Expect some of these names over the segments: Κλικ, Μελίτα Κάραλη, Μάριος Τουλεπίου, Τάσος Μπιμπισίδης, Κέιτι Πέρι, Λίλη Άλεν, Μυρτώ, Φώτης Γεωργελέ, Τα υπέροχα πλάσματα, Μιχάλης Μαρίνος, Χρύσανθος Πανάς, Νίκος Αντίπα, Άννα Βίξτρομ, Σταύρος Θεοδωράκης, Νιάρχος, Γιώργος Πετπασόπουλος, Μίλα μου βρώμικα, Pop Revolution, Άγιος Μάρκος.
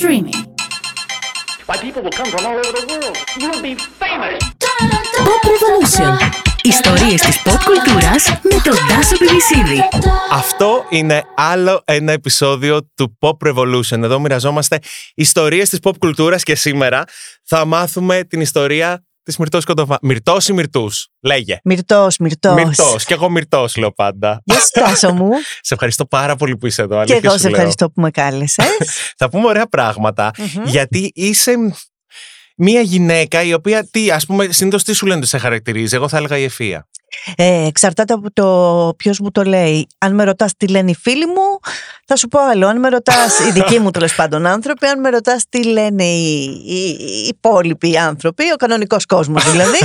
streaming. My people will come from all over the world. You will be famous. Pop Revolution. Ιστορίες της pop κουλτούρας με τον Τάσο Μπιμπισίδη. Αυτό είναι άλλο ένα επεισόδιο του Pop Revolution. Εδώ μοιραζόμαστε ιστορίες της pop κουλτούρας και σήμερα θα μάθουμε την ιστορία της Μυρτώ Κοντοβάνη. Μυρτώ ή Μυρτούς, λέγε. Μυρτώ. Μυρτώ. Και εγώ Μυρτώ λέω πάντα. Γεια σου, Τάσο μου. Σε ευχαριστώ πάρα πολύ που είσαι εδώ. Και εγώ σε ευχαριστώ που με κάλεσες. Θα πούμε ωραία πράγματα, γιατί είσαι μία γυναίκα η οποία, συνήθως τι σου λένε ότι σε χαρακτηρίζει. Εγώ θα έλεγα η ευφία. Εξαρτάται από το ποιος μου το λέει. Αν με ρωτάς τι λένε οι φίλοι μου, θα σου πω άλλο. Αν με ρωτάς οι δικοί μου τέλος πάντων άνθρωποι, αν με ρωτάς τι λένε οι υπόλοιποι άνθρωποι, ο κανονικός κόσμος δηλαδή,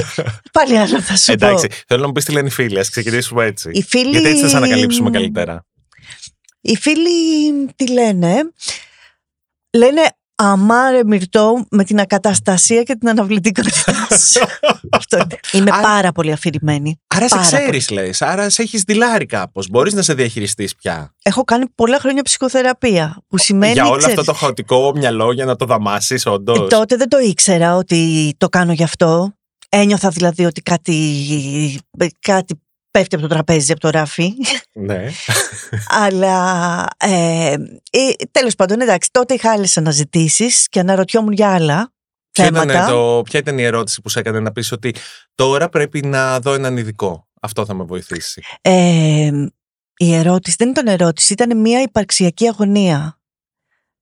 πάλι άλλο θα σου πω. Εντάξει, θέλω να μου πεις τι λένε οι φίλοι, ας ξεκινήσουμε έτσι. Οι φίλοι... Γιατί έτσι θα σε ανακαλύψουμε καλύτερα. Οι φίλοι τι λένε? Λένε αμάρε Μυρτώ με την ακαταστασία και την αναβλητικότητα σου. Είμαι πάρα πολύ αφηρημένη. Άρα σε ξέρεις, λες. Άρα σε έχεις δειλάρει κάπως. Μπορείς να σε διαχειριστείς πια. Έχω κάνει πολλά χρόνια ψυχοθεραπεία. Που σημαίνει, για όλο αυτό το χαοτικό μυαλό, για να το δαμάσεις, όντως. Τότε δεν το ήξερα ότι το κάνω γι' αυτό. Ένιωθα δηλαδή ότι κάτι πέφτει από το τραπέζι, από το ράφι. Ναι. Αλλά τέλος πάντων, εντάξει, τότε είχα άλλες αναζητήσεις και αναρωτιόμουν για άλλα θέματα. Ποια ήταν η ερώτηση που σε έκανε να πεις ότι τώρα πρέπει να δω έναν ειδικό? Αυτό θα με βοηθήσει. Η ερώτηση δεν ήταν ερώτηση, ήταν μια υπαρξιακή αγωνία.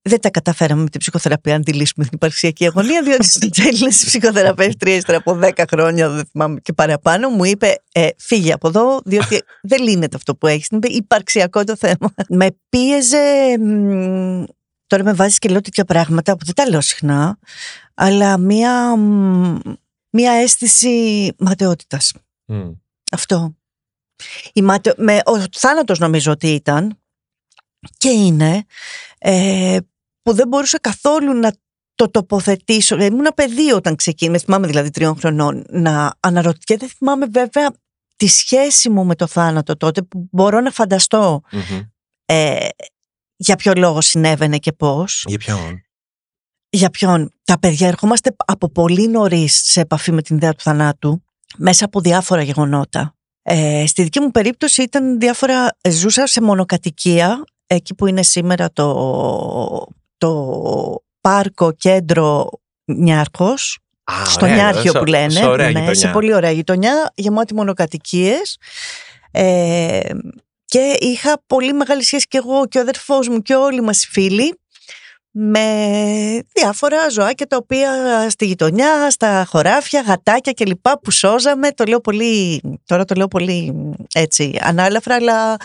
Δεν τα καταφέραμε με την ψυχοθεραπεία να τη λύσουμε την υπαρξιακή αγωνία, διότι στην Έλληνα ψυχοθεραπεύτρια ύστερα από 10 χρόνια, δεν θυμάμαι και παραπάνω, μου είπε φύγε από εδώ, διότι δεν λύνεται αυτό που έχεις. Είπε υπαρξιακό το θέμα. Με πίεζε. Τώρα με βάζεις και λέω τέτοια πράγματα που δεν τα λέω συχνά, αλλά μια αίσθηση ματαιότητας. Αυτό. Ο θάνατος νομίζω ότι ήταν. Και είναι που δεν μπορούσα καθόλου να το τοποθετήσω. Ήμουνα παιδί όταν ξεκίνησα, θυμάμαι δηλαδή 3 χρονών, να αναρωτιέται. Δεν θυμάμαι βέβαια τη σχέση μου με το θάνατο τότε, που μπορώ να φανταστώ για ποιο λόγο συνέβαινε και πώς. Για ποιον. Τα παιδιά ερχόμαστε από πολύ νωρίς σε επαφή με την ιδέα του θανάτου, μέσα από διάφορα γεγονότα. Στη δική μου περίπτωση ήταν διάφορα, ζούσα σε μονοκατοικία, εκεί που είναι σήμερα το πάρκο κέντρο Νιάρχος, στο Νιάρχιο που λένε, σε πολύ ωραία γειτονιά, γεμάτη μονοκατοικίες, και είχα πολύ μεγάλη σχέση και εγώ και ο αδερφός μου και όλοι μας οι φίλοι με διάφορα ζωάκια τα οποία στη γειτονιά, στα χωράφια, γατάκια κλπ. Που σώζαμε. Τώρα το λέω πολύ έτσι ανάλαφρα, αλλά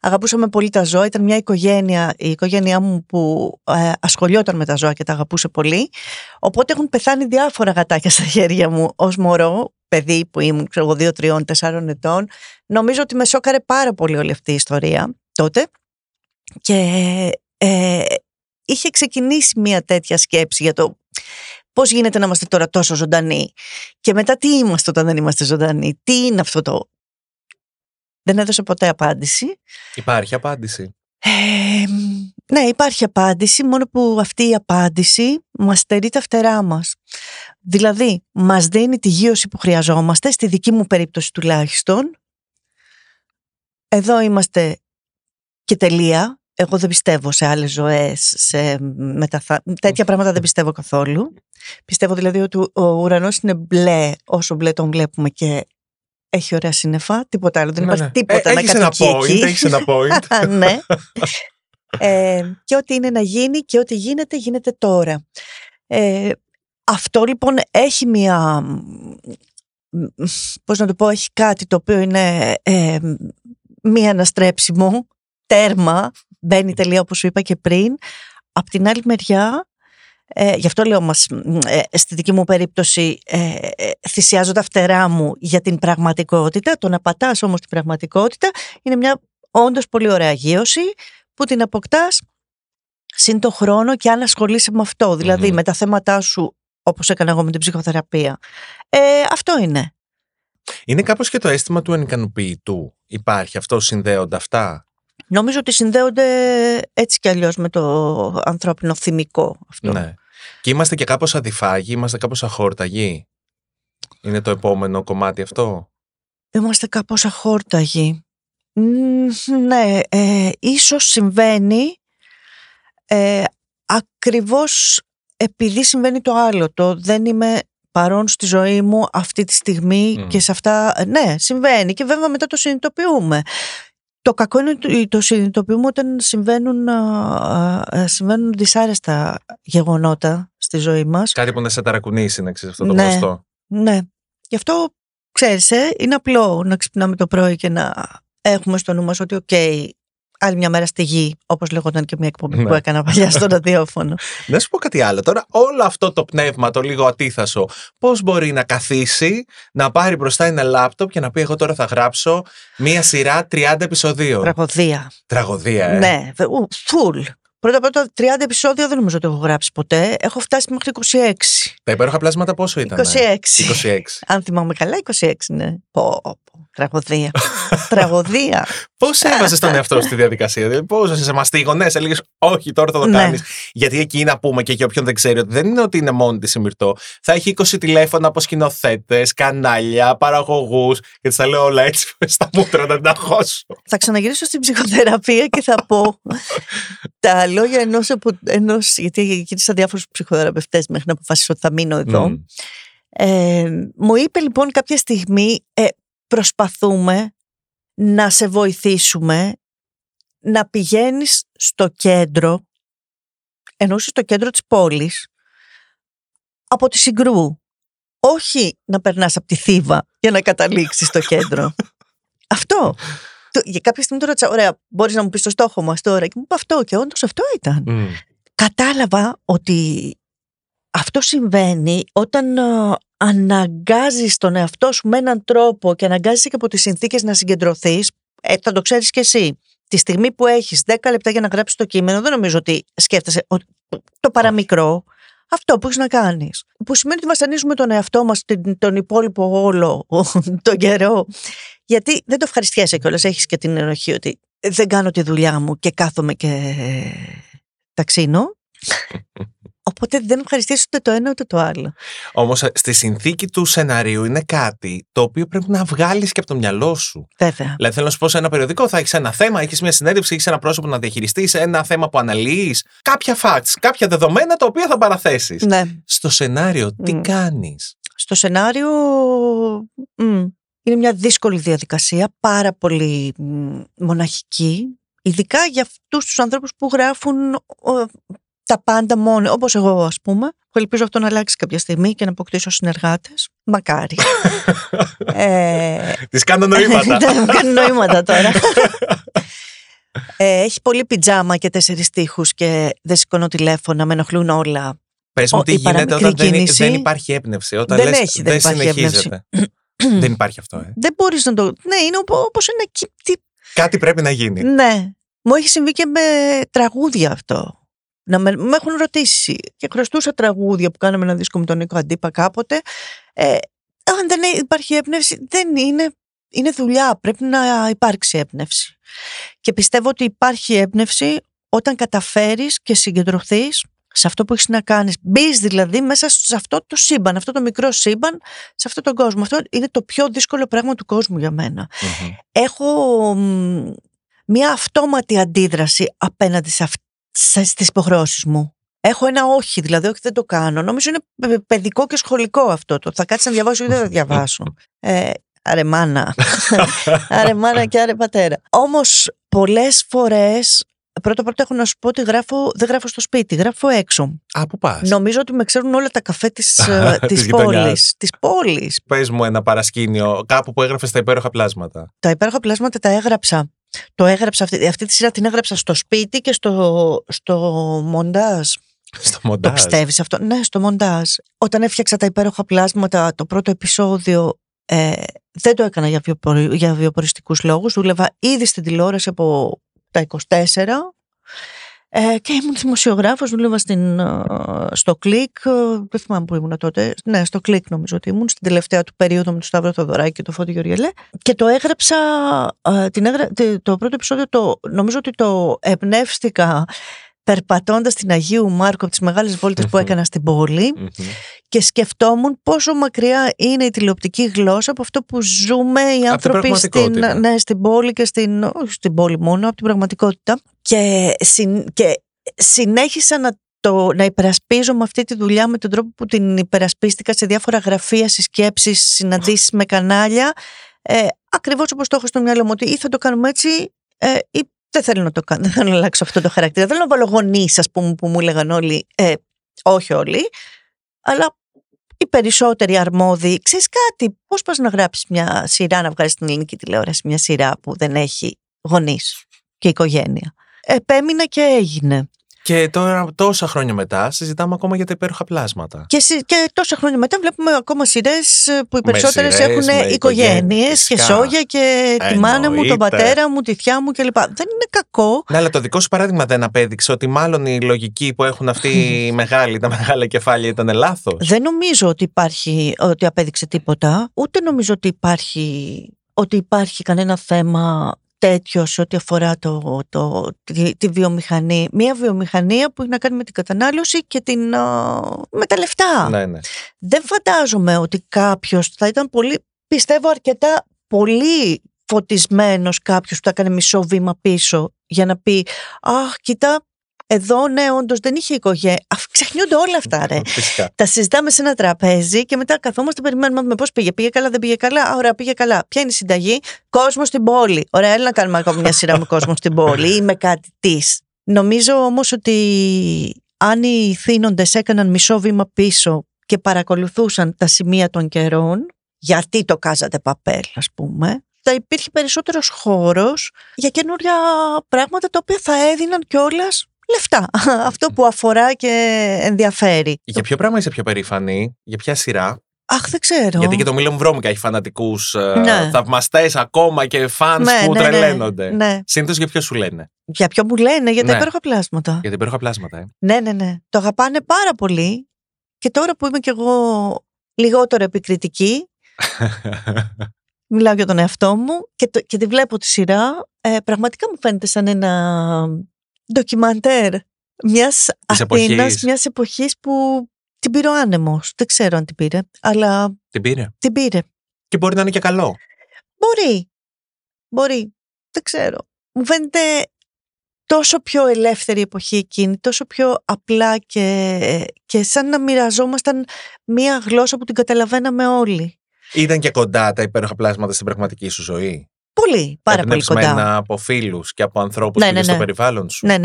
αγαπούσαμε πολύ τα ζώα. Ήταν μια οικογένεια, η οικογένειά μου, που ασχολιόταν με τα ζώα και τα αγαπούσε πολύ. Οπότε έχουν πεθάνει διάφορα γατάκια στα χέρια μου ως μωρό, παιδί που ήμουν, ξέρω, 2, 3, 4 ετών. Νομίζω ότι με σόκαρε πάρα πολύ όλη αυτή η ιστορία τότε. Και είχε ξεκινήσει μια τέτοια σκέψη για το πώς γίνεται να είμαστε τώρα τόσο ζωντανοί και μετά τι είμαστε όταν δεν είμαστε ζωντανοί. Τι είναι αυτό το... Δεν έδωσε ποτέ απάντηση. Υπάρχει απάντηση. Ναι, υπάρχει απάντηση, μόνο που αυτή η απάντηση μας στερεί τα φτερά μας. Δηλαδή, μας δίνει τη γείωση που χρειαζόμαστε, στη δική μου περίπτωση τουλάχιστον. Εδώ είμαστε και τελεία. Εγώ δεν πιστεύω σε άλλες ζωές, τέτοια πράγματα δεν πιστεύω καθόλου. Πιστεύω δηλαδή ότι ο ουρανός είναι μπλε, όσο μπλε τον βλέπουμε και έχει ωραία σύννεφα, τίποτα άλλο. Δεν υπάρχει τίποτα να κατοικεί εκεί. Έχεις ένα point. Ναι. Και ό,τι είναι να γίνει και ό,τι γίνεται, γίνεται τώρα. Αυτό λοιπόν έχει μία... Πώς να το πω, έχει κάτι το οποίο είναι μη αναστρέψιμο, τέρμα, μπαίνει τελεία όπως σου είπα και πριν. Απ' την άλλη μεριά, γι' αυτό λέω στη δική μου περίπτωση θυσιάζω τα φτερά μου για την πραγματικότητα. Το να πατάς όμως την πραγματικότητα είναι μια όντως πολύ ωραία γείωση που την αποκτάς συν το χρόνο και αν ασχολείσαι με αυτό, δηλαδή με τα θέματά σου, όπως έκανα εγώ με την ψυχοθεραπεία. Αυτό είναι. Είναι κάπως και το αίσθημα του ανικανοποιητού. Υπάρχει αυτό, συνδέονται αυτά? Νομίζω ότι συνδέονται έτσι κι αλλιώς με το ανθρώπινο θυμικό αυτό. Ναι. Και είμαστε και κάπως αδιφάγοι, είμαστε κάπως αχόρταγοι. Είναι το επόμενο κομμάτι αυτό. Είμαστε κάπως αχόρταγοι. Ναι, ίσως συμβαίνει ακριβώς επειδή συμβαίνει το άλλο. Το δεν είμαι παρόν στη ζωή μου αυτή τη στιγμή και σε αυτά, ναι, συμβαίνει. Και βέβαια μετά το συνειδητοποιούμε. Το κακό είναι το συνειδητοποιούμε όταν συμβαίνουν δυσάρεστα γεγονότα στη ζωή μας. Κάτι που να σε ταρακουνήσει, να ξέρεις αυτό το γνωστό. Ναι, γι' αυτό ξέρεις, είναι απλό να ξυπνάμε το πρωί και να έχουμε στο νου μας ότι okay, άλλη μια μέρα στη γη, όπως λεγόταν και μια εκπομπή που έκανα παλιά στο ραδιόφωνο. Να σου πω κάτι άλλο. Τώρα, όλο αυτό το πνεύμα, το λίγο ατίθασο, πώς μπορεί να καθίσει, να πάρει μπροστά ένα λάπτοπ και να πει: εγώ τώρα θα γράψω μια σειρά 30 επεισοδίων. Τραγωδία. Τραγωδία, ναι, φουλ. Πρώτα απ' όλα, 30 επεισόδια δεν νομίζω ότι έχω γράψει ποτέ. Έχω φτάσει μέχρι 26. Τα υπέροχα πλάσματα πόσο ήταν? 26. Αν θυμάμαι καλά, 26 ναι. Τραγωδία. Τραγωδία. Πώς έβαζες τον εαυτό στη διαδικασία? Πώς σε μαστίγωνες, έλεγες όχι, τώρα θα το κάνεις. Γιατί εκεί να πούμε και για όποιον δεν ξέρει ότι δεν είναι ότι είναι μόνη της η Μυρτώ. Θα έχει 20 τηλέφωνα από σκηνοθέτες, κανάλια, παραγωγούς. Και τις τα λέω όλα έτσι στα μούτρα να την αγχώσω. Θα ξαναγυρίσω στην ψυχοθεραπεία και θα πω τα λόγια ενός. Γιατί γύρισα διάφορους ψυχοθεραπευτές μέχρι να αποφασίσω ότι θα μείνω εδώ. Μου είπε λοιπόν κάποια στιγμή. Προσπαθούμε να σε βοηθήσουμε να πηγαίνεις στο κέντρο, εννοούσε το κέντρο της πόλης, από τη Συγκρού. Όχι να περνάς από τη Θήβα για να καταλήξεις στο κέντρο. Αυτό. Για κάποια στιγμή τώρα, ωραία, μπορείς να μου πεις το στόχο μας τώρα. Και μου είπε αυτό και όντως αυτό ήταν. Κατάλαβα ότι αυτό συμβαίνει όταν αναγκάζεις τον εαυτό σου με έναν τρόπο και αναγκάζεσαι και από τις συνθήκες να συγκεντρωθείς, θα το ξέρεις και εσύ. Τη στιγμή που έχεις 10 λεπτά για να γράψεις το κείμενο, δεν νομίζω ότι σκέφτεσαι το παραμικρό, αυτό που έχεις να κάνεις. Που σημαίνει ότι βασανίζουμε τον εαυτό μας τον υπόλοιπο όλο τον καιρό. Γιατί δεν το ευχαριστιέσαι κιόλας, έχεις και την ενοχή ότι δεν κάνω τη δουλειά μου και κάθομαι και ταξίνω. Οπότε δεν ευχαριστείς ούτε το ένα ούτε το άλλο. Όμως στη συνθήκη του σεναρίου είναι κάτι το οποίο πρέπει να βγάλεις και από το μυαλό σου. Βέβαια. Δηλαδή θέλω να σου πω σε ένα περιοδικό θα έχεις ένα θέμα, έχεις μια συνέντευξη, έχεις ένα πρόσωπο να διαχειριστείς, ένα θέμα που αναλύεις, κάποια facts, κάποια δεδομένα τα οποία θα παραθέσεις. Ναι. Στο σενάριο τι κάνεις? Στο σενάριο είναι μια δύσκολη διαδικασία, πάρα πολύ μοναχική, ειδικά για αυτούς τους ανθρώπους που γράφουν τα πάντα μόνο, όπως εγώ ας πούμε, που ελπίζω αυτό να αλλάξει κάποια στιγμή και να αποκτήσω συνεργάτες. Μακάρι. Τις κάνω νοήματα. Τις κάνω νοήματα τώρα. Έχει πολύ πιτζάμα και 4 στίχους και δεν σηκώνω τηλέφωνα, με ενοχλούν όλα. Πες μου τι γίνεται όταν δεν υπάρχει έμπνευση, όταν δεν λες δεν συνεχίζεται. Δεν υπάρχει αυτό. Δεν μπορείς να το... Ναι, είναι όπως ένα... Κάτι πρέπει να γίνει. Ναι. Μου έχει συμβεί και με τραγούδια αυτό. Να με έχουν ρωτήσει και χρωστούσα τραγούδια που κάναμε ένα δίσκο με τον Νίκο Αντίπα κάποτε. Αν δεν υπάρχει έμπνευση, δεν είναι δουλειά. Πρέπει να υπάρξει έμπνευση. Και πιστεύω ότι υπάρχει έμπνευση όταν καταφέρεις και συγκεντρωθείς σε αυτό που έχεις να κάνεις. Μπεις δηλαδή μέσα σε αυτό το σύμπαν, αυτό το μικρό σύμπαν, σε αυτόν τον κόσμο. Αυτό είναι το πιο δύσκολο πράγμα του κόσμου για μένα. Έχω μια αυτόματη αντίδραση απέναντι σε αυτό. Στις υποχρεώσεις μου. Έχω ένα όχι, δηλαδή, όχι δεν το κάνω. Νομίζω είναι παιδικό και σχολικό αυτό. Το θα κάτσεις να διαβάσω ή δεν θα διαβάσω. Άρε μάνα. Άρε μάνα και άρε πατέρα. Όμως πολλές φορές, πρώτα έχω να σου πω ότι δεν γράφω στο σπίτι, γράφω έξω. Α, πού πας? Νομίζω ότι με ξέρουν όλα τα καφέ της πόλης. Πες μου ένα παρασκήνιο, κάπου που έγραφες τα υπέροχα πλάσματα. Τα υπέροχα πλάσματα τα έγραψα. Αυτή τη σειρά την έγραψα στο σπίτι και στο μοντάζ. Στο μοντάζ. Το πιστεύεις αυτό? Ναι, στο μοντάζ. Όταν έφτιαξα τα υπέροχα πλάσματα, το πρώτο επεισόδιο δεν το έκανα για βιοποριστικούς λόγους. Δούλευα ήδη στην τηλεόραση από τα 24 Και ήμουν δημοσιογράφος, δούλευα στο Κλικ, δεν θυμάμαι που ήμουν τότε, ναι, στο Κλικ νομίζω ότι ήμουν, στην τελευταία του περίοδο με τον Σταύρο Θεοδωράκη και τον Φώτη Γεωργελέ, και το έγραψα, το πρώτο επεισόδιο, νομίζω ότι το εμπνεύστηκα περπατώντας την Αγίου Μάρκο από τις μεγάλες βόλτες που έκανα στην πόλη και σκεφτόμουν πόσο μακριά είναι η τηλεοπτική γλώσσα από αυτό που ζούμε οι άνθρωποι στην πόλη και όχι στην πόλη μόνο, από την πραγματικότητα. Και συνέχισα να υπερασπίζομαι αυτή τη δουλειά με τον τρόπο που την υπερασπίστηκα σε διάφορα γραφεία, συσκέψεις, συναντήσεις με κανάλια, ακριβώς όπως το έχω στο μυαλό μου, ότι ή θα το κάνουμε έτσι ή δεν θέλω να το κάνω, δεν θέλω να αλλάξω αυτό το χαρακτήρα. Δεν θέλω να βάλω γονείς, ας πούμε, που μου έλεγαν όλοι, όχι όλοι, αλλά οι περισσότεροι αρμόδιοι. Ξέρεις κάτι, πώς πας να γράψεις μια σειρά, να βγάλεις την ελληνική τηλεόραση μια σειρά που δεν έχει γονείς και οικογένεια. Επέμεινα και έγινε. Και τώρα, τόσα χρόνια μετά, συζητάμε ακόμα για τα υπέροχα πλάσματα. Και τόσα χρόνια μετά βλέπουμε ακόμα σειρές που οι περισσότερες έχουν οικογένειες και σόγια και τη μάνα μου, τον πατέρα μου, τη θιά μου κλπ. Δεν είναι κακό. Ναι, αλλά το δικό σου παράδειγμα δεν απέδειξε ότι μάλλον η λογική που έχουν αυτοί οι μεγάλοι, τα μεγάλα κεφάλια ήταν λάθος. Δεν νομίζω ότι απέδειξε τίποτα. Ούτε νομίζω ότι υπάρχει κανένα θέμα τέτοιο σε ό,τι αφορά τη βιομηχανία. Μία βιομηχανία που έχει να κάνει με την κατανάλωση και με τα λεφτά. Ναι, ναι. Δεν φαντάζομαι ότι κάποιος θα ήταν πιστεύω αρκετά πολύ φωτισμένος, κάποιος που θα έκανε μισό βήμα πίσω για να πει «Αχ, κοιτά, εδώ ναι, όντως δεν είχε οικογένεια». Ξεχνιούνται όλα αυτά, ρε. Τα συζητάμε σε ένα τραπέζι και μετά καθόμαστε, περιμένουμε πώς πήγε. Πήγε καλά, δεν πήγε καλά. Ωραία, πήγε καλά. Ποια είναι η συνταγή? Κόσμο στην πόλη. Ωραία, έλα να κάνουμε ακόμα μια σειρά με κόσμο στην πόλη ή με κάτι της. Νομίζω όμως ότι αν οι θύνοντες έκαναν μισό βήμα πίσω και παρακολουθούσαν τα σημεία των καιρών, γιατί το κάζατε παπέλ, ας πούμε, θα υπήρχε περισσότερος χώρος για καινούρια πράγματα τα οποία θα έδιναν κιόλας λεφτά. Αυτό που αφορά και ενδιαφέρει. Για ποιο πράγμα είσαι πιο περήφανη, για ποια σειρά? Αχ, δεν ξέρω. Γιατί και το Μίλα μου βρώμικα έχει φανατικούς θαυμαστές ακόμα και φανς που τρελαίνονται. Ναι. Συνήθως για ποιο σου λένε? Για ποιο μου λένε, για τα υπέροχα πλάσματα. Για τα υπέροχα πλάσματα, Ναι. Το αγαπάνε πάρα πολύ. Και τώρα που είμαι κι εγώ λιγότερο επικριτική, μιλάω για τον εαυτό μου και τη βλέπω τη σειρά, πραγματικά μου φαίνεται σαν ένα ντοκιμαντέρ μιας Αθήνας, μιας εποχής που την πήρε ο άνεμος. Δεν ξέρω αν την πήρε, αλλά την πήρε. Και μπορεί να είναι και καλό. Μπορεί. Δεν ξέρω. Μου φαίνεται τόσο πιο ελεύθερη εποχή εκείνη, τόσο πιο απλά και σαν να μοιραζόμασταν μια γλώσσα που την καταλαβαίναμε όλοι. Ήταν και κοντά τα υπέροχα πλάσματα στην πραγματική σου ζωή? Πολύ, πάρα πολύ κοντά. Εμπνευσμένα από φίλους και από ανθρώπους που είναι στο περιβάλλον σου. Ναι.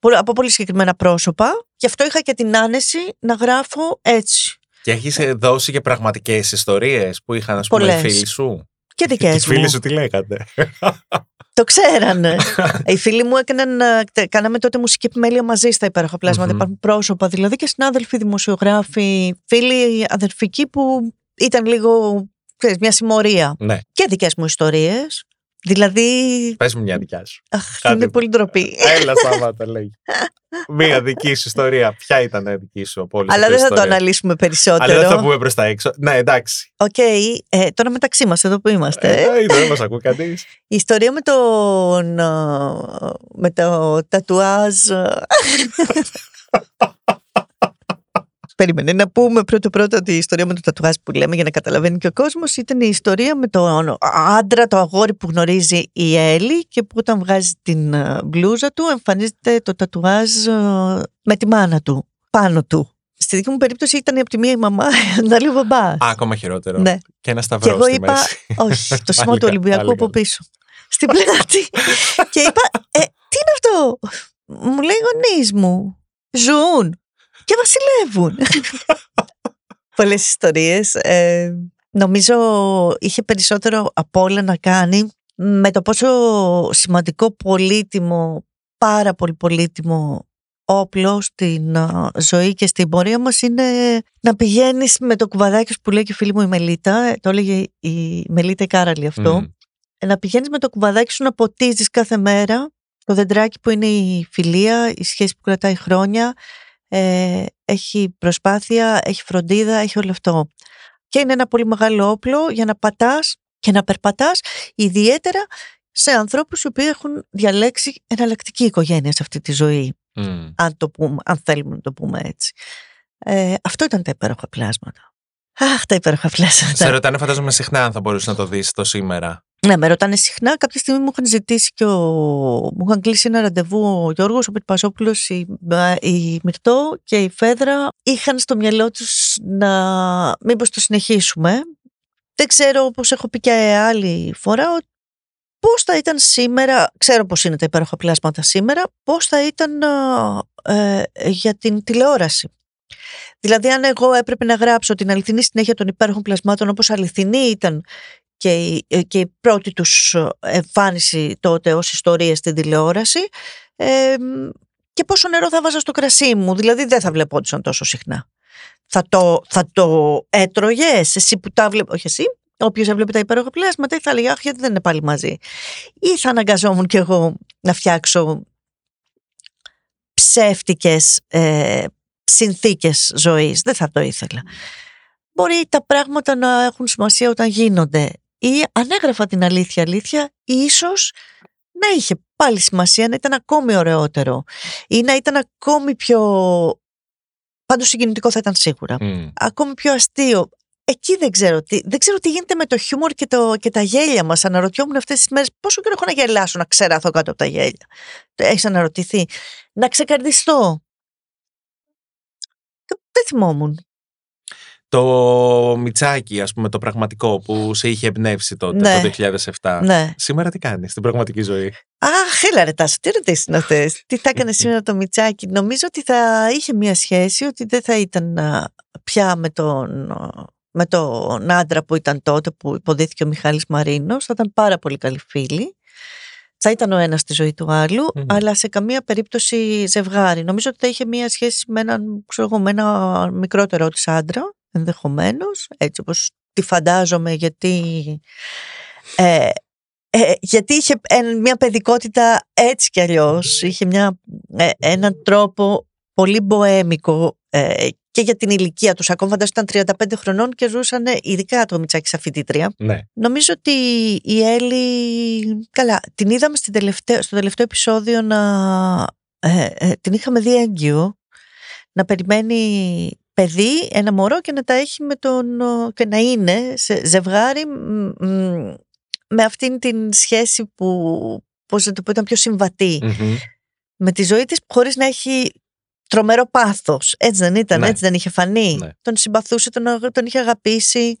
Από πολύ συγκεκριμένα πρόσωπα. Γι' αυτό είχα και την άνεση να γράφω έτσι. Και έχεις δώσει και πραγματικές ιστορίες που είχαν, ας πούμε, οι φίλοι σου. Και δικές μου. Οι φίλοι σου τι λέγατε? Το ξέρανε. Οι φίλοι μου κάναμε τότε μουσική επιμέλεια μαζί στα υπέροχα πλάσματα. Υπάρχουν πρόσωπα δηλαδή και συνάδελφοι, δημοσιογράφοι, φίλοι, αδερφικοί που ήταν λίγο, μια συμμορία. Ναι. Και δικές μου ιστορίες. Δηλαδή. Πες μου μια δικιά σου. Αχ, είναι πολύ ντροπή. Έλα, σταμάτα, λέγει. Μια δική σου ιστορία. Ποια ήταν η δική σου από όλες? Αλλά δεν θα το αναλύσουμε περισσότερο. Αλλά δεν θα πούμε προς τα έξω. Ναι, εντάξει. Οκ. Τώρα μεταξύ μας, εδώ που είμαστε. Δεν μας ακούει κανείς. Η ιστορία με το τατουάζ. Περίμενε να πούμε πρώτα ότι η ιστορία με το τατουάζ που λέμε για να καταλαβαίνει και ο κόσμος ήταν η ιστορία με τον άντρα, το αγόρι που γνωρίζει η Έλλη και που όταν βγάζει την μπλούζα του εμφανίζεται το τατουάζ με τη μάνα του, πάνω του. Στη δική μου περίπτωση ήταν από τη μία η μαμά, την άλλη ο μπαμπάς. Ακόμα χειρότερο. Ναι. Και ένα σταυρό στη μέση. Και εγώ είπα, όχι, το σήμα του Ολυμπιακού από πίσω. Στην πλάτη. Και είπα, τι είναι αυτό? Μου λέει, οι γονείς μου ζουν και βασιλεύουν. Πολλές ιστορίες. Νομίζω είχε περισσότερο από όλα να κάνει με το πόσο σημαντικό, πολύτιμο, πάρα πολύ πολύτιμο όπλο στην ζωή και στην πορεία μας είναι να πηγαίνεις με το κουβαδάκι που λέει και η φίλη μου η Μελίτα, το έλεγε η Μελίτα Κάραλη αυτό, να πηγαίνεις με το κουβαδάκι σου να ποτίζεις κάθε μέρα Το δεντράκι που είναι η φιλία, η σχέση που κρατάει χρόνια, έχει προσπάθεια, έχει φροντίδα, έχει όλο αυτό. Και είναι ένα πολύ μεγάλο όπλο για να πατάς και να περπατάς, ιδιαίτερα σε ανθρώπους οι οποίοι έχουν διαλέξει εναλλακτική οικογένεια σε αυτή τη ζωή, αν θέλουμε να το πούμε έτσι. Αυτό ήταν τα υπέροχα πλάσματα. Αχ, τα υπέροχα πλάσματα. Σε ρωτάνε, φαντάζομαι, συχνά αν θα μπορούσε να το δεις το σήμερα. Ναι, με ρωτάνε συχνά. Κάποια στιγμή μου είχαν ζητήσει και μου είχαν κλείσει ένα ραντεβού ο Γιώργος, ο Πετπασόπουλος, η Μυρτώ και η Φέδρα. Είχαν στο μυαλό τους να μήπως το συνεχίσουμε. Δεν ξέρω, όπως έχω πει και άλλη φορά, πώς θα ήταν σήμερα, ξέρω πώς είναι τα υπέροχα πλάσματα σήμερα, πώς θα ήταν για την τηλεόραση. Δηλαδή, αν εγώ έπρεπε να γράψω την αληθινή συνέχεια των υπέροχων πλασμάτων, όπως αληθινή ήταν και η πρώτη τους εμφάνιση τότε ως ιστορία στην τηλεόραση, και πόσο νερό θα βάζα στο κρασί μου, δηλαδή δεν θα βλεπόντουσαν τόσο συχνά. Θα το έτρωγες, εσύ που τα βλέπω, όχι εσύ, όποιος έβλεπε τα υπέροχα πλάσματα, ή θα έλεγε «Αχ, γιατί δεν είναι πάλι μαζί», ή θα αναγκαζόμουν κι εγώ να φτιάξω ψεύτικες συνθήκες ζωής. Δεν θα το ήθελα. Μπορεί τα πράγματα να έχουν σημασία όταν γίνονται, ή αν έγραφα την αλήθεια, ίσως να είχε πάλι σημασία, να ήταν ακόμη ωραιότερο ή να ήταν ακόμη πιο, πάντως συγκινητικό θα ήταν σίγουρα, ακόμη πιο αστείο. Εκεί δεν ξέρω τι γίνεται με το χιούμορ και τα γέλια μας. Αναρωτιόμουν αυτές τις μέρες πόσο καιρό έχω να γελάσω, να ξεράθω κάτω από τα γέλια. Έχεις αναρωτηθεί? Να ξεκαρδιστώ. Δεν θυμόμουν. Το Μιτσάκι, ας πούμε, το πραγματικό που σε είχε εμπνεύσει τότε, ναι, το 2007. Ναι. Σήμερα τι κάνεις στην πραγματική ζωή? Αχ, έλα ρε Τάσο, τι ρωτήσεις είναι αυτές? Τι θα έκανε σήμερα το Μιτσάκι? Νομίζω ότι θα είχε μια σχέση, ότι δεν θα ήταν πια με τον άντρα που ήταν τότε, που υποδίθηκε ο Μιχάλης Μαρίνος. Θα ήταν πάρα πολύ καλοί φίλοι. Θα ήταν ο ένας στη ζωή του άλλου, αλλά σε καμία περίπτωση ζευγάρι. Νομίζω ότι θα είχε μία σχέση με ένα μικρότερο της άντρα, ενδεχομένως, έτσι όπως τη φαντάζομαι, γιατί είχε μία παιδικότητα έτσι κι αλλιώς, είχε έναν τρόπο πολύ μποέμικο και για την ηλικία τους. Ακόμα φαντάζομαι ήταν 35 χρονών και ζούσαν, ειδικά το Μιτσάκι, σαν φοιτήτρια. Ναι. Νομίζω ότι η Έλλη, καλά, την είδαμε στο τελευταίο επεισόδιο την είχαμε δει έγκυο, να περιμένει παιδί, ένα μωρό, και να τα έχει και να είναι σε ζευγάρι με αυτήν την σχέση που, πώς να το πω, ήταν πιο συμβατή με τη ζωή της, χωρίς να έχει τρομερό πάθος, έτσι δεν ήταν, ναι, έτσι δεν είχε φανεί. Ναι. Τον συμπαθούσε, τον είχε αγαπήσει,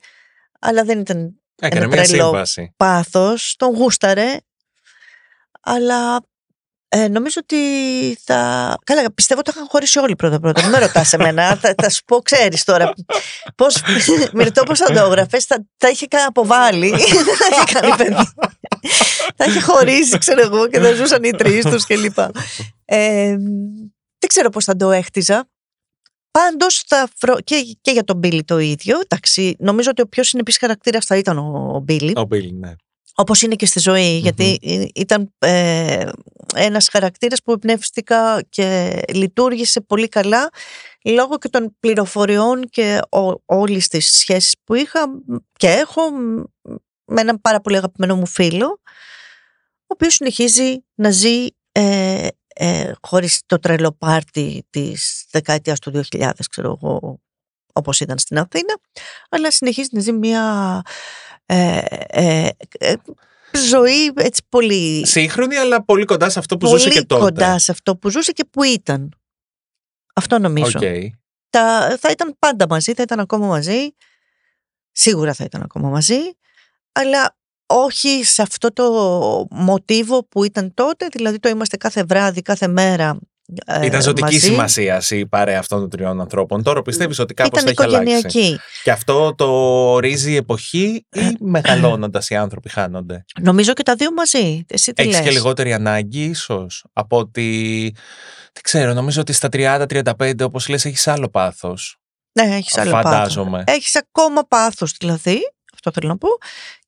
αλλά δεν ήταν ένα τρελό πάθος, τον γούσταρε. Αλλά νομίζω ότι καλά, πιστεύω ότι είχαν χωρίσει όλοι πρώτα-πρώτα. Μην με ρωτάς εμένα, θα σου πω, ξέρεις τώρα. Πώς, Μυρτώ, πώς θα το έγραφες? Τα είχε αποβάλει, θα είχε κάνει παιδί. Τα είχε χωρίσει, ξέρω εγώ, και θα ζούσαν οι τρεις τους κλπ. Δεν ξέρω πώς θα το έχτιζα. Πάντως και για τον Μπίλι το ίδιο. Εντάξει, νομίζω ότι ο πιο συνεπής χαρακτήρας θα ήταν ο Μπίλι. Ο Μπίλι, ναι. Όπως είναι και στη ζωή, γιατί ήταν ένας χαρακτήρας που εμπνεύστηκα και λειτουργήσε πολύ καλά λόγω και των πληροφοριών και όλης της σχέσης που είχα και έχω με έναν πάρα πολύ αγαπημένο μου φίλο, ο οποίος συνεχίζει να ζει χωρίς το τρελό πάρτι της δεκαετίας του 2000, ξέρω εγώ, όπως ήταν στην Αθήνα, αλλά συνεχίζει να ζει μια ζωή έτσι πολύ σύγχρονη, αλλά πολύ κοντά σε αυτό που ζούσε και τότε. Πολύ κοντά σε αυτό που ζούσε και που ήταν. Αυτό νομίζω. Okay. Θα ήταν πάντα μαζί, θα ήταν ακόμα μαζί, σίγουρα θα ήταν ακόμα μαζί, αλλά όχι σε αυτό το μοτίβο που ήταν τότε, δηλαδή το είμαστε κάθε βράδυ, κάθε μέρα. Ήταν ζωτική σημασία η παρέα αυτών των τριών ανθρώπων. Τώρα πιστεύεις ότι κάπως θα έχει αλλάξει? Και αυτό το ορίζει η εποχή, ή μεγαλώνοντας οι άνθρωποι χάνονται? Νομίζω και τα δύο μαζί. Εσύ τι έχεις λες? Και λιγότερη ανάγκη ίσως από ότι, δεν ξέρω, νομίζω ότι στα 30-35, όπως λες, έχεις άλλο πάθος. Ναι, έχεις άλλο πάθος. Φαντάζομαι. Έχεις ακόμα πάθος δηλαδή. αυτό θέλω να πω.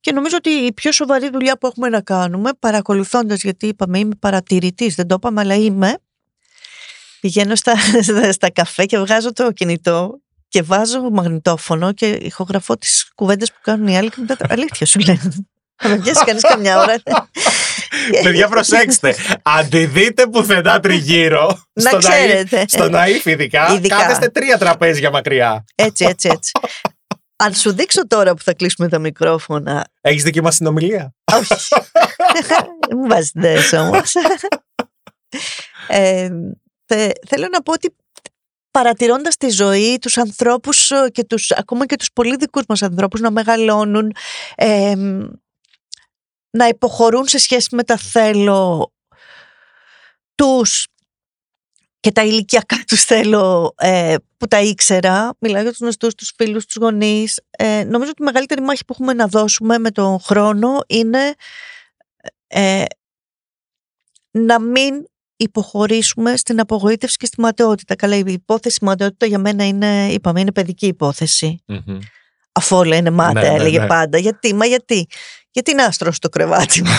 Και νομίζω ότι η πιο σοβαρή δουλειά που έχουμε να κάνουμε, παρακολουθώντας, γιατί είπαμε είμαι παρατηρητής, δεν το είπαμε, αλλά είμαι, πηγαίνω στα καφέ και βγάζω το κινητό και βάζω μαγνητόφωνο και ηχογραφώ τις κουβέντες που κάνουν οι άλλοι και μετά αλήθεια σου λένε. Θα με πιάσει κανείς καμιά ώρα. Παιδιά, προσέξτε. Αντιδείτε πουθενά τριγύρω. Να ξέρετε. Στον ΑΕΦ ειδικά. Κάθεστε 3 τραπέζια μακριά. Έτσι. Αν σου δείξω τώρα που θα κλείσουμε τα μικρόφωνα. Έχεις δική μας συνομιλία? Όχι. Δεν μου βάζεις δες όμως. Θέλω να πω ότι παρατηρώντας τη ζωή, τους ανθρώπους και ακόμα και τους πολύ δικούς μας ανθρώπους να μεγαλώνουν, να υποχωρούν σε σχέση με τα θέλω τους και τα ηλικιακά τους θέλω που τα ήξερα, μιλάω για τους γνωστούς, τους φίλους, τους γονείς. Νομίζω ότι η μεγαλύτερη μάχη που έχουμε να δώσουμε με τον χρόνο είναι να μην υποχωρήσουμε στην απογοήτευση και στη ματαιότητα. Καλά, η υπόθεση ματαιότητα για μένα είναι, είπαμε, είναι παιδική υπόθεση. Mm-hmm. Αφού όλα είναι μάταια, έλεγε πάντα. Γιατί, μα γιατί. Γιατί είναι άστρο στο κρεβάτι μου.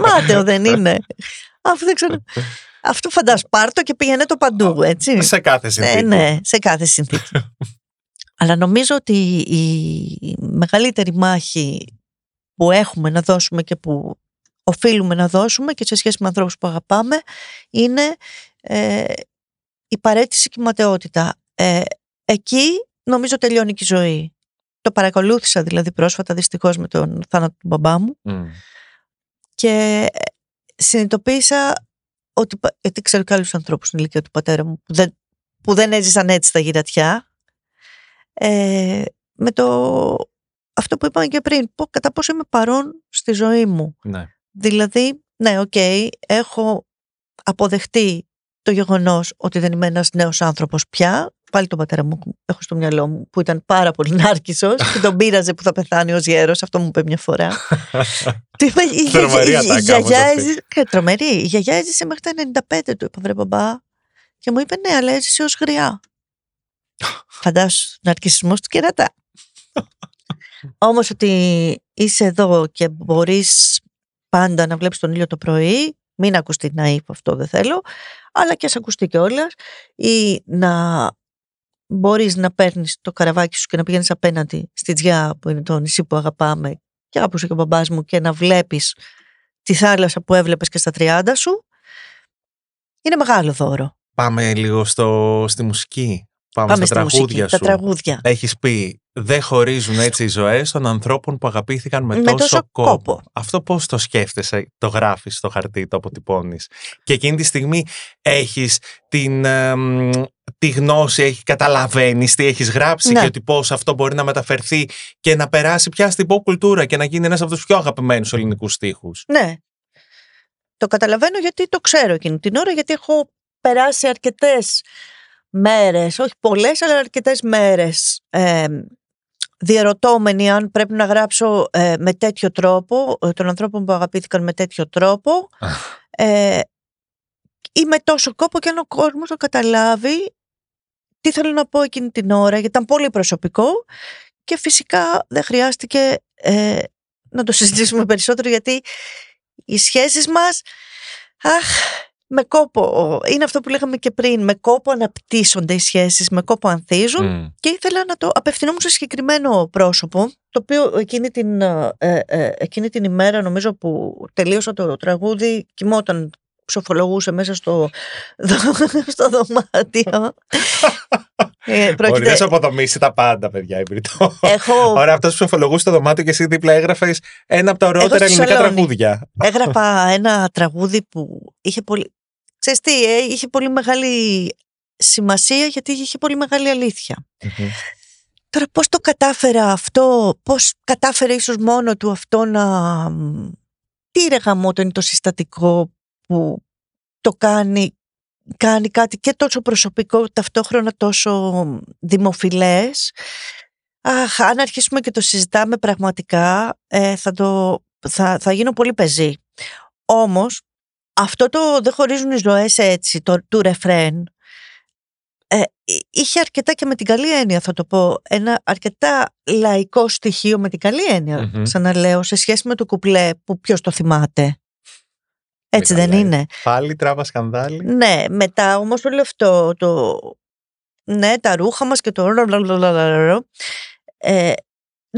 Μάταιο δεν είναι. Αυτό φαντάζομαι, πάρτο και πήγαινε το παντού, έτσι. Σε κάθε συνθήκη. Ναι, σε κάθε συνθήκη. Αλλά νομίζω ότι η μεγαλύτερη μάχη που έχουμε να δώσουμε και που οφείλουμε να δώσουμε και σε σχέση με ανθρώπους που αγαπάμε είναι η παραίτηση και η ματαιότητα. Εκεί νομίζω τελειώνει και η ζωή. Το παρακολούθησα δηλαδή πρόσφατα, δυστυχώς, με τον θάνατο του μπαμπά μου και συνειδητοποίησα ότι, γιατί ξέρω και άλλους ανθρώπους στην ηλικία του πατέρα μου που δεν έζησαν έτσι τα γυρατιά, με το αυτό που είπαμε και πριν, κατά πόσο είμαι παρόν στη ζωή μου. Ναι. Δηλαδή, ναι, έχω αποδεχτεί το γεγονός ότι δεν είμαι ένας νέος άνθρωπος πια. Πάλι τον πατέρα μου έχω στο μυαλό μου, που ήταν πάρα πολύ νάρκισσος και τον πείραζε που θα πεθάνει ως γέρος. Αυτό μου είπε μια φορά. Τρομερή. Η γιαγιά έζησε μέχρι τα 95, του είπα, βρε μπαμπά. Και μου είπε, ναι, αλλά έζησε ως γριά. Φαντάσου, ναρκισσισμός του κερατά. Όμως ότι είσαι εδώ και μπορείς πάντα να βλέπεις τον ήλιο το πρωί, μην ακουστεί να είπα αυτό, δεν θέλω, αλλά και ας ακουστεί κιόλας, ή να μπορείς να παίρνεις το καραβάκι σου και να πηγαίνεις απέναντι στη Τζιά, που είναι το νησί που αγαπάμε και άπουσε και ο μπαμπάς μου, και να βλέπεις τη θάλασσα που έβλεπες και στα 30 σου, είναι μεγάλο δώρο. Πάμε λίγο στη μουσική. Πάμε στα τραγούδια σου. Έχεις πει, δεν χωρίζουν έτσι οι ζωές των ανθρώπων που αγαπήθηκαν με τόσο κόπο. Αυτό πώς το σκέφτεσαι, το γράφεις στο χαρτί, το αποτυπώνεις? Και εκείνη τη στιγμή έχεις τη γνώση, καταλαβαίνεις τι έχεις γράψει, ναι, και ότι πώς αυτό μπορεί να μεταφερθεί και να περάσει πια στην pop κουλτούρα και να γίνει ένας από τους πιο αγαπημένους ελληνικούς στίχους. Ναι. Το καταλαβαίνω γιατί το ξέρω εκείνη την ώρα, γιατί έχω περάσει αρκετές μέρες, όχι πολλές, αλλά αρκετές μέρες διαρωτώμενοι αν πρέπει να γράψω με τέτοιο τρόπο, των ανθρώπων που αγαπήθηκαν με τέτοιο τρόπο, ή με τόσο κόπο, και αν ο κόσμος το καταλάβει τι θέλω να πω εκείνη την ώρα, γιατί ήταν πολύ προσωπικό και φυσικά δεν χρειάστηκε να το συζητήσουμε περισσότερο, γιατί οι σχέσεις μας, με κόπο, είναι αυτό που λέγαμε και πριν, με κόπο αναπτύσσονται οι σχέσεις, με κόπο ανθίζουν, και ήθελα να το απευθυνόμουν σε συγκεκριμένο πρόσωπο, το οποίο εκείνη την ημέρα, νομίζω που τελείωσα το τραγούδι, κοιμόταν, ψοφολογούσε μέσα στο δωμάτιο. Μπορεί να σου αποδομήσει τα πάντα, παιδιά, η Μυρτώ. Ωραία, αυτός ψοφολογούσε στο δωμάτιο και εσύ δίπλα έγραφες ένα από τα ωραιότερα ελληνικά τραγούδια. Έγραφα ένα τραγούδι που είχε πολύ, ξέρεις τι, είχε πολύ μεγάλη σημασία, γιατί είχε πολύ μεγάλη αλήθεια. Τώρα πώς το κατάφερα αυτό, πώς κατάφερε ίσως μόνο του αυτό να... Τι ρε γαμώτο είναι το συστατικό που το κάνει κάτι και τόσο προσωπικό, ταυτόχρονα τόσο δημοφιλές. Αν αρχίσουμε και το συζητάμε πραγματικά, θα γίνω πολύ πεζή. Όμως, αυτό το «δεν χωρίζουν οι ζωές έτσι», του ρεφρέν, είχε αρκετά και με την καλή έννοια θα το πω, ένα αρκετά λαϊκό στοιχείο με την καλή έννοια, ξαναλέω, σε σχέση με το κουπλέ που ποιος το θυμάται. Έτσι δεν είναι? Πάλι τράβα σκανδάλι. Ναι, μετά όμως όλο αυτό το... Ναι, τα ρούχα μας και το...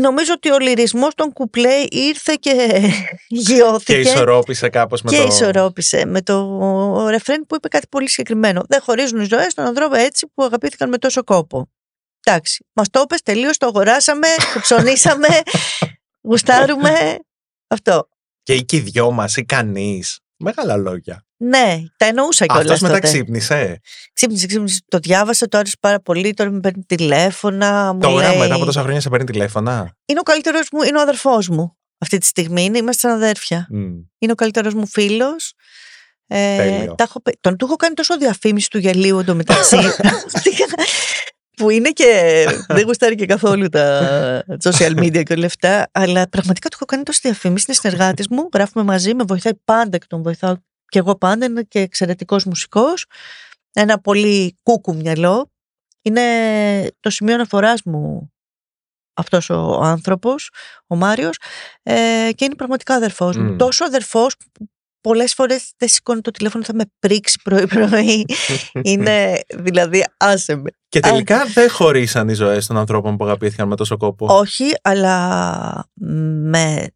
Νομίζω ότι ο λυρισμός των κουπλέ ήρθε και γιώθηκε. Και ισορρόπησε κάπως με το... Και ισορρόπησε με το ρεφρέν που είπε κάτι πολύ συγκεκριμένο. Δεν χωρίζουν οι ζωές των ανθρώπων έτσι που αγαπήθηκαν με τόσο κόπο. Εντάξει, μας το είπες, τελείως, το αγοράσαμε, το ψωνίσαμε, γουστάρουμε, αυτό. Και εκεί δυο μας ή κανείς. Μεγάλα λόγια. Ναι, τα εννοούσα κιόλας. Αυτός μετά τότε ξύπνησε. Ξύπνησε. Το διάβασα, το άρεσε πάρα πολύ. Τώρα με παίρνει τηλέφωνα. Τώρα λέει... μετά από τόσα χρόνια σε παίρνει τηλέφωνα. Είναι ο καλύτερος μου, είναι ο αδερφός μου. Αυτή τη στιγμή είμαστε σαν αδέρφια. Είναι ο καλύτερος μου φίλος. Τον του έχω κάνει τόσο διαφήμιση του γελίου εντωμεταξύ. Που είναι και. Δεν γουστάρει και καθόλου τα social media και όλα αυτά. Αλλά πραγματικά του έχω κάνει τόση διαφήμιση. Είναι συνεργάτης μου. Γράφουμε μαζί, με βοηθάει πάντα και τον βοηθάω και εγώ πάντα. Είναι και εξαιρετικός μουσικός. Ένα πολύ κούκου μυαλό. Είναι το σημείο αναφοράς μου αυτός ο άνθρωπος, ο Μάριος. Και είναι πραγματικά αδερφός μου. Τόσο αδερφός που πολλές φορές δεν σηκώνει το τηλέφωνο, θα με πρίξει πρωί-πρωί. Είναι δηλαδή άσε με. Και τελικά δεν χωρίσαν οι ζωές των ανθρώπων που αγαπήθηκαν με τόσο κόπο. Όχι, αλλά με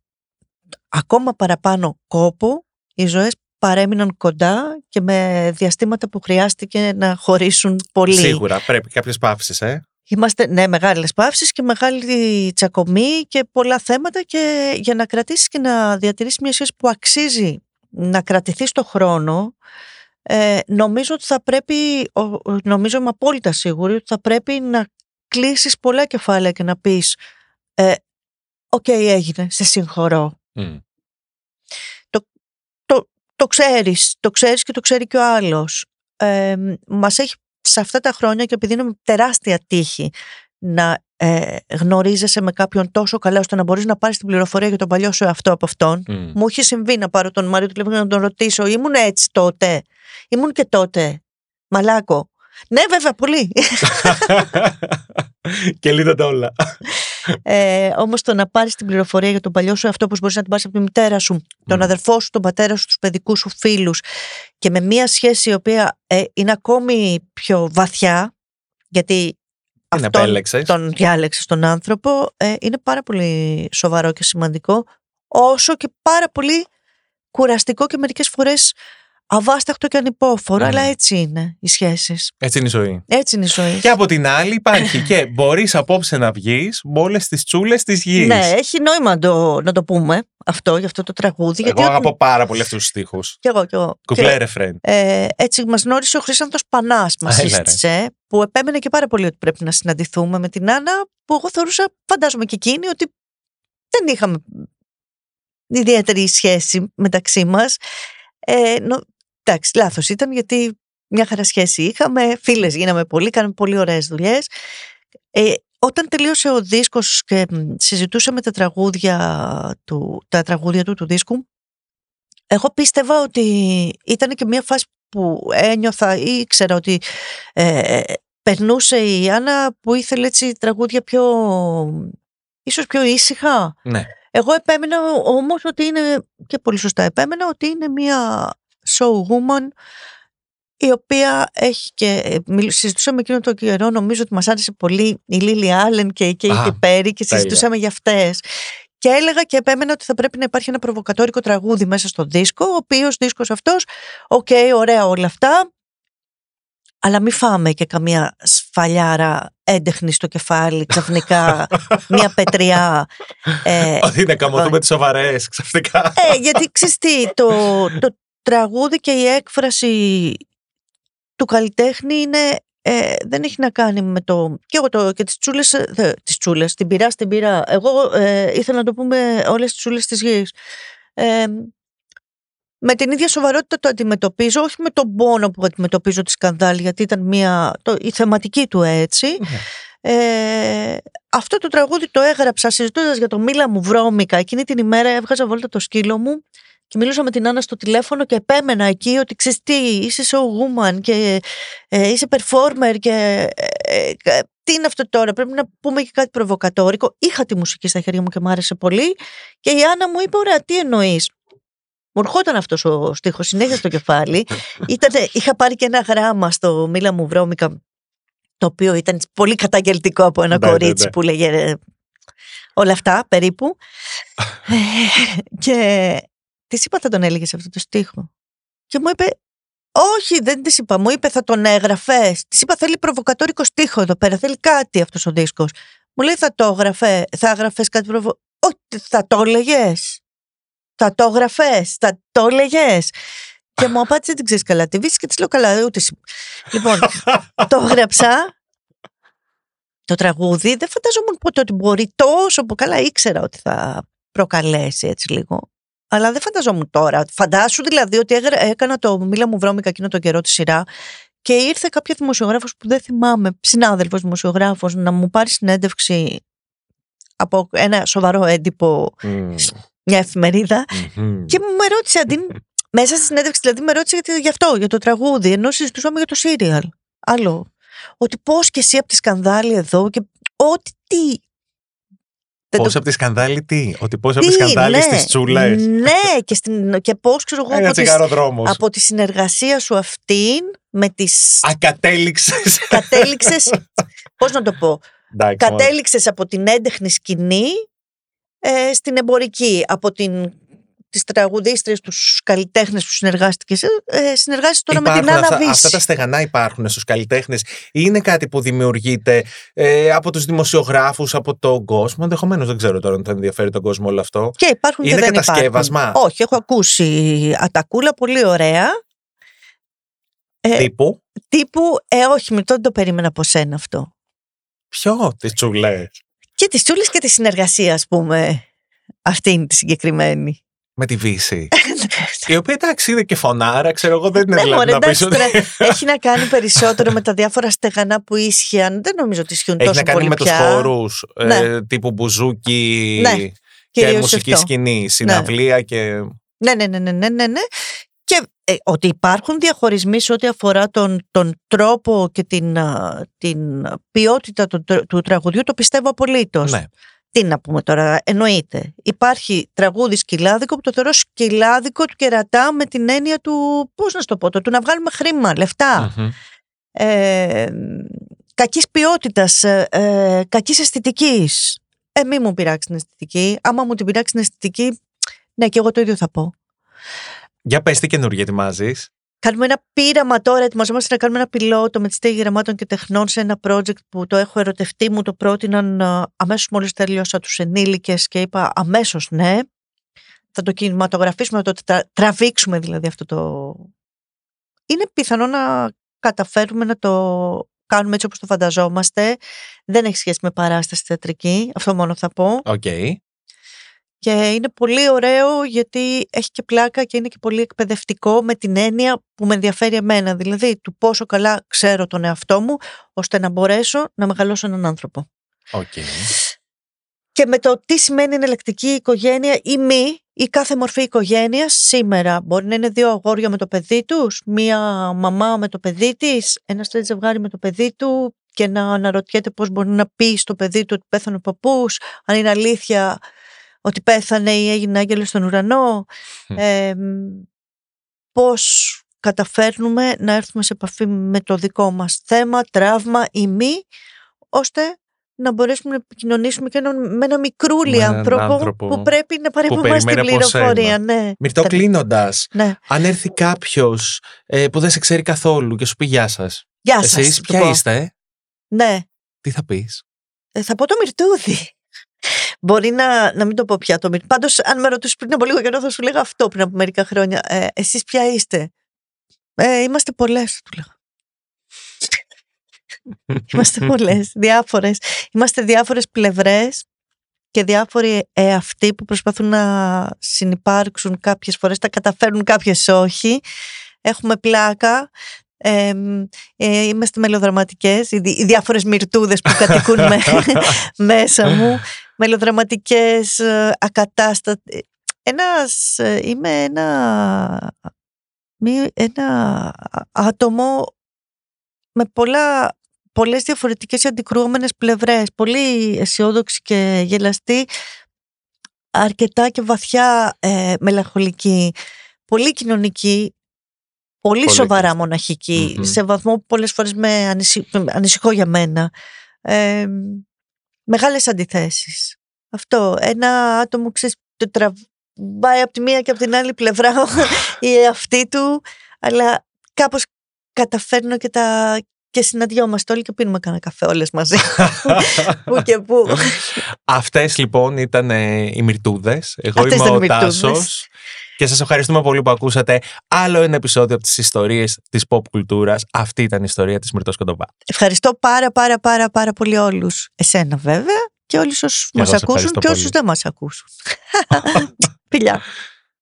ακόμα παραπάνω κόπο οι ζωές παρέμειναν κοντά και με διαστήματα που χρειάστηκε να χωρίσουν πολύ. Σίγουρα, πρέπει κάποιες παύσεις, Είμαστε, ναι, μεγάλες παύσεις και μεγάλη τσακωμή και πολλά θέματα, και για να κρατήσεις και να διατηρήσεις μια σχέση που αξίζει να κρατηθεί στο χρόνο, νομίζω ότι θα πρέπει, νομίζω είμαι απόλυτα σίγουρη ότι θα πρέπει να κλείσεις πολλά κεφάλαια και να πεις «Οκ, έγινε, σε συγχωρώ». Το ξέρεις και το ξέρει και ο άλλος. Μας έχει σε αυτά τα χρόνια, και επειδή είναι τεράστια τύχη να γνωρίζεσαι με κάποιον τόσο καλά ώστε να μπορείς να πάρεις την πληροφορία για τον παλιό σου εαυτό από αυτόν. Μου είχε συμβεί να πάρω τον Μάριο Τουλεπίου να τον ρωτήσω, ήμουν έτσι τότε? Ήμουν και τότε μαλάκο? Ναι, βέβαια, πολύ. Και λύνονται όλα. Όμως το να πάρεις την πληροφορία για τον παλιό σου εαυτό, όπως μπορείς να την πάρεις από τη μητέρα σου, τον αδερφό σου, τον πατέρα σου, τους παιδικούς σου φίλους, και με μια σχέση η οποία είναι ακόμη πιο βαθιά, γιατί τον διάλεξες τον άνθρωπο, είναι πάρα πολύ σοβαρό και σημαντικό, όσο και πάρα πολύ κουραστικό και μερικές φορές αβάσταχτο και ανυπόφορο, αλλά έτσι είναι οι σχέσεις. Έτσι είναι η ζωή. Έτσι είναι η ζωή. Και από την άλλη υπάρχει και μπορείς απόψε να βγεις με όλες τις τσούλες της γης. Ναι, έχει νόημα να το πούμε αυτό, για αυτό το τραγούδι. Εγώ γιατί αγαπώ πάρα πολύ αυτούς τους στίχους. Κι εγώ. Κουπλέ ρεφρέν. Έτσι μας γνώρισε ο Χρύσανθος Πανάς, μας σύστησε, που επέμενε και πάρα πολύ ότι πρέπει να συναντηθούμε με την Άννα, που εγώ θεωρούσα, φαντάζομαι και εκείνη, ότι δεν είχαμε ιδιαίτερη σχέση μεταξύ μας. Εντάξει, λάθος ήταν, γιατί μια χαρά σχέση είχαμε, φίλες γίναμε πολύ, κάναμε πολύ ωραίες δουλειές. Όταν τελείωσε ο δίσκος και συζητούσαμε τα τραγούδια του του δίσκου, εγώ πίστευα ότι ήταν και μια φάση που ένιωθα ή ήξερα ότι περνούσε η Άννα, που ήθελε έτσι τραγούδια ίσως πιο ήσυχα. Ναι. Εγώ επέμενα όμως ότι είναι, και πολύ σωστά επέμενα, ότι είναι μια show woman, η οποία έχει και... Συζητούσαμε εκείνο το καιρό, νομίζω ότι μας άρεσε πολύ η Λίλη Άλεν και η Κέιτι Πέρι, και συζητούσαμε για αυτές. Και έλεγα και επέμενα ότι θα πρέπει να υπάρχει ένα προβοκατόρικο τραγούδι μέσα στο δίσκο, ο οποίος δίσκος αυτός, ωραία όλα αυτά, αλλά μην φάμε και καμία σφαλιάρα έντεχνη στο κεφάλι, ξαφνικά, μια πετριά. Ότι να καμωθούμε τις σοβαρές ξαφνικά. Γιατί ξέρεις τι, το τραγούδι και η έκφραση του καλλιτέχνη είναι, δεν έχει να κάνει με το... Και εγώ και τις τσούλες, την πυρά στην πυρά. Εγώ ήθελα να το πούμε όλες τις τσούλες της γης. Με την ίδια σοβαρότητα το αντιμετωπίζω, όχι με τον πόνο που αντιμετωπίζω τη σκανδάλη, γιατί ήταν η θεματική του έτσι. Αυτό το τραγούδι το έγραψα συζητώντας για το «Μίλα μου βρώμικα». Εκείνη την ημέρα έβγαζα βόλτα το σκύλο μου Και μιλούσα με την Άννα στο τηλέφωνο και επέμενα εκεί ότι ξέρεις τι, είσαι showwoman και είσαι performer και τι είναι αυτό τώρα, πρέπει να πούμε και κάτι προβοκατόρικο. Είχα τη μουσική στα χέρια μου και μου άρεσε πολύ και η Άννα μου είπε ωραία, τι εννοείς. Μου ερχόταν αυτός ο στίχος συνέχεια στο κεφάλι. Είχα πάρει και ένα γράμμα στο Μίλα μου βρώμικα, το οποίο ήταν πολύ καταγγελτικό από ένα κορίτσι που λέγε όλα αυτά περίπου. Και της είπα θα τον έλεγες αυτό το στίχο. Και μου είπε όχι, δεν της είπα. Μου είπε θα τον έγραφες. Της είπα θέλει προβοκατόρικο στίχο εδώ πέρα. Θέλει κάτι αυτός ο δίσκος. Μου λέει θα έγραφες κάτι προβοκατόρικο. Όχι, θα το έλεγες. Θα το έγραφες, θα το έλεγες. Και μου απάντησε δεν ξέρεις καλά τη βίση και της λέω καλά ούτε εσύ. Λοιπόν, το έγραψα το τραγούδι. Δεν φαντάζομαι ποτέ ότι μπορεί τόσο που καλά ήξερα ότι θα προκαλέσει έτσι λίγο. Αλλά δεν φανταζόμουν τώρα. Φαντάσου δηλαδή ότι έκανα το Μίλα μου βρώμικα εκείνο τον καιρό τη σειρά και ήρθε κάποιο δημοσιογράφος που δεν θυμάμαι, συνάδελφος δημοσιογράφος, να μου πάρει συνέντευξη από ένα σοβαρό έντυπο, μια εφημερίδα, και μου με ρώτησε μέσα στη συνέντευξη δηλαδή με ρώτησε για αυτό, για το τραγούδι, ενώ συζητούσαμε για το σύριαλ. Άλλο. Ότι πώς και εσύ από τη σκανδάλη εδώ και ότι τι. Πώς από τη σκανδάλη τι, ότι πώς από τη σκανδάλη στις τσούλες. Ναι, και πώς ξέρω εγώ από τη συνεργασία σου αυτήν με τις... Κατέληξες, πώς να το πω, κατέληξες από την έντεχνη σκηνή στην εμπορική, από την... τις τραγουδίστριες, τους καλλιτέχνες που συνεργάστηκες, συνεργάζεσαι τώρα υπάρχουν με την Άννα Βίξτρομ. Αυτά τα στεγανά υπάρχουν στους καλλιτέχνες ή είναι κάτι που δημιουργείται από τους δημοσιογράφους, από τον κόσμο, ενδεχομένως δεν ξέρω τώρα αν θα ενδιαφέρει τον κόσμο όλο αυτό. Και υπάρχουν είναι και δεν κατασκεύασμα. Υπάρχουν. Όχι, έχω ακούσει ατακούλα πολύ ωραία. Τύπου. Όχι, Μυρτώ, δεν το περίμενα από σένα αυτό. Ποιο, τις τσούλες. Και τις τσούλες και τη συνεργασία, ας πούμε. Αυτή είναι τη συγκεκριμένη. Με τη Βύση. Η οποία εντάξει είναι και φωνάρα, ξέρω εγώ, δεν είναι δηλαδή να πεις ότι... Έχει να κάνει περισσότερο με τα διάφορα στεγανά που ίσχυαν. Δεν νομίζω ότι ισχύουν τόσο πολύ πια. Έχει να κάνει με τους χώρους, τύπου μπουζούκι και μουσική σκηνή, συναυλία και... Ναι. Και ότι υπάρχουν διαχωρισμοί σε ό,τι αφορά τον τρόπο και την ποιότητα του τραγουδιού, το πιστεύω απολύτως. Ναι. Τι να πούμε τώρα, εννοείται. Υπάρχει τραγούδι σκυλάδικο που το θεωρώ σκυλάδικο του κερατά με την έννοια του, πώς να το πω, του να βγάλουμε χρήμα, λεφτά. Mm-hmm. Κακής ποιότητας, κακής αισθητικής. Μη μου πειράξει την αισθητική. Άμα μου την πειράξει την αισθητική, ναι, και εγώ το ίδιο θα πω. Για πες τι καινούργια ετοιμάζεις. Κάνουμε ένα πείραμα τώρα, ετοιμαζόμαστε να κάνουμε ένα πιλότο με τη στέγη γραμμάτων και τεχνών σε ένα project που το έχω ερωτευτεί, μου το πρότειναν αμέσως μόλις τελειώσα τους ενήλικες και είπα αμέσως ναι. Θα το κινηματογραφήσουμε, θα το τραβήξουμε δηλαδή αυτό το... Είναι πιθανό να καταφέρουμε να το κάνουμε έτσι όπως το φανταζόμαστε. Δεν έχει σχέση με παράσταση θεατρική, αυτό μόνο θα πω. Okay. Και είναι πολύ ωραίο γιατί έχει και πλάκα και είναι και πολύ εκπαιδευτικό με την έννοια που με ενδιαφέρει εμένα. Δηλαδή του πόσο καλά ξέρω τον εαυτό μου ώστε να μπορέσω να μεγαλώσω έναν άνθρωπο. Okay. Και με το τι σημαίνει ενελεκτική οικογένεια ή μη ή κάθε μορφή οικογένειας σήμερα. Μπορεί να είναι δύο αγόρια με το παιδί τους, μία μαμά με το παιδί της, ένα τρίτο ζευγάρι με το παιδί του και να αναρωτιέται πώς μπορεί να πει στο παιδί του ότι πέθανε ο παππούς, αν είναι αλήθεια... ότι πέθανε ή έγινε άγγελος στον ουρανό, πώς καταφέρνουμε να έρθουμε σε επαφή με το δικό μας θέμα, τραύμα ή μη, ώστε να μπορέσουμε να επικοινωνήσουμε και με ένα μικρούλι άνθρωπο που πρέπει να παρεμβούμε στην πληροφορία. Ναι. Μυρτώ, κλείνοντας, αν έρθει κάποιος που δεν σε ξέρει καθόλου και σου πει γεια σας, εσείς ποια είστε, τι θα πεις? Θα πω το Μυρτούδι. Μπορεί να μην το πω πια το Μυρτώ. Πάντως, αν με ρωτήσεις πριν από λίγο καιρό, θα σου λέγα αυτό πριν από μερικά χρόνια. Εσείς ποια είστε? Είμαστε πολλές, του λέγα. Είμαστε πολλές, διάφορες. Είμαστε διάφορες πλευρές και διάφοροι αυτοί που προσπαθούν να συνυπάρξουν κάποιες φορές. Τα καταφέρνουν, κάποιες όχι. Έχουμε πλάκα. Είμαστε μελοδραματικές. Οι διάφορες μυρτούδες που κατοικούν μέσα μου. Μελοδραματικές, ακατάστατες. Είμαι ένα άτομο με πολλές διαφορετικές αντικρουόμενες πλευρές, πολύ αισιόδοξη και γελαστή, αρκετά και βαθιά μελαγχολική, πολύ κοινωνική, πολύ σοβαρά μοναχική, σε βαθμό που πολλές φορές με ανησυχώ για μένα. Μεγάλες αντιθέσεις. Αυτό, ένα άτομο, ξέρεις, το τραβάει από τη μία και από την άλλη πλευρά η αυτή του, αλλά κάπως καταφέρνω και συναντιόμαστε όλοι και πίνουμε κανένα καφέ όλες μαζί. Που και που. Αυτές λοιπόν ήταν οι Μυρτούδες. Εγώ είμαι ο Τάσος και σας ευχαριστούμε πολύ που ακούσατε άλλο ένα επεισόδιο από τις ιστορίες της pop κουλτούρας. Αυτή ήταν η ιστορία της Μυρτώ Σκοντοπά. Ευχαριστώ πάρα πολύ όλους. Εσένα βέβαια και όλους όσους μας ακούσουν και όσους δεν μας ακούσουν. Φιλιά.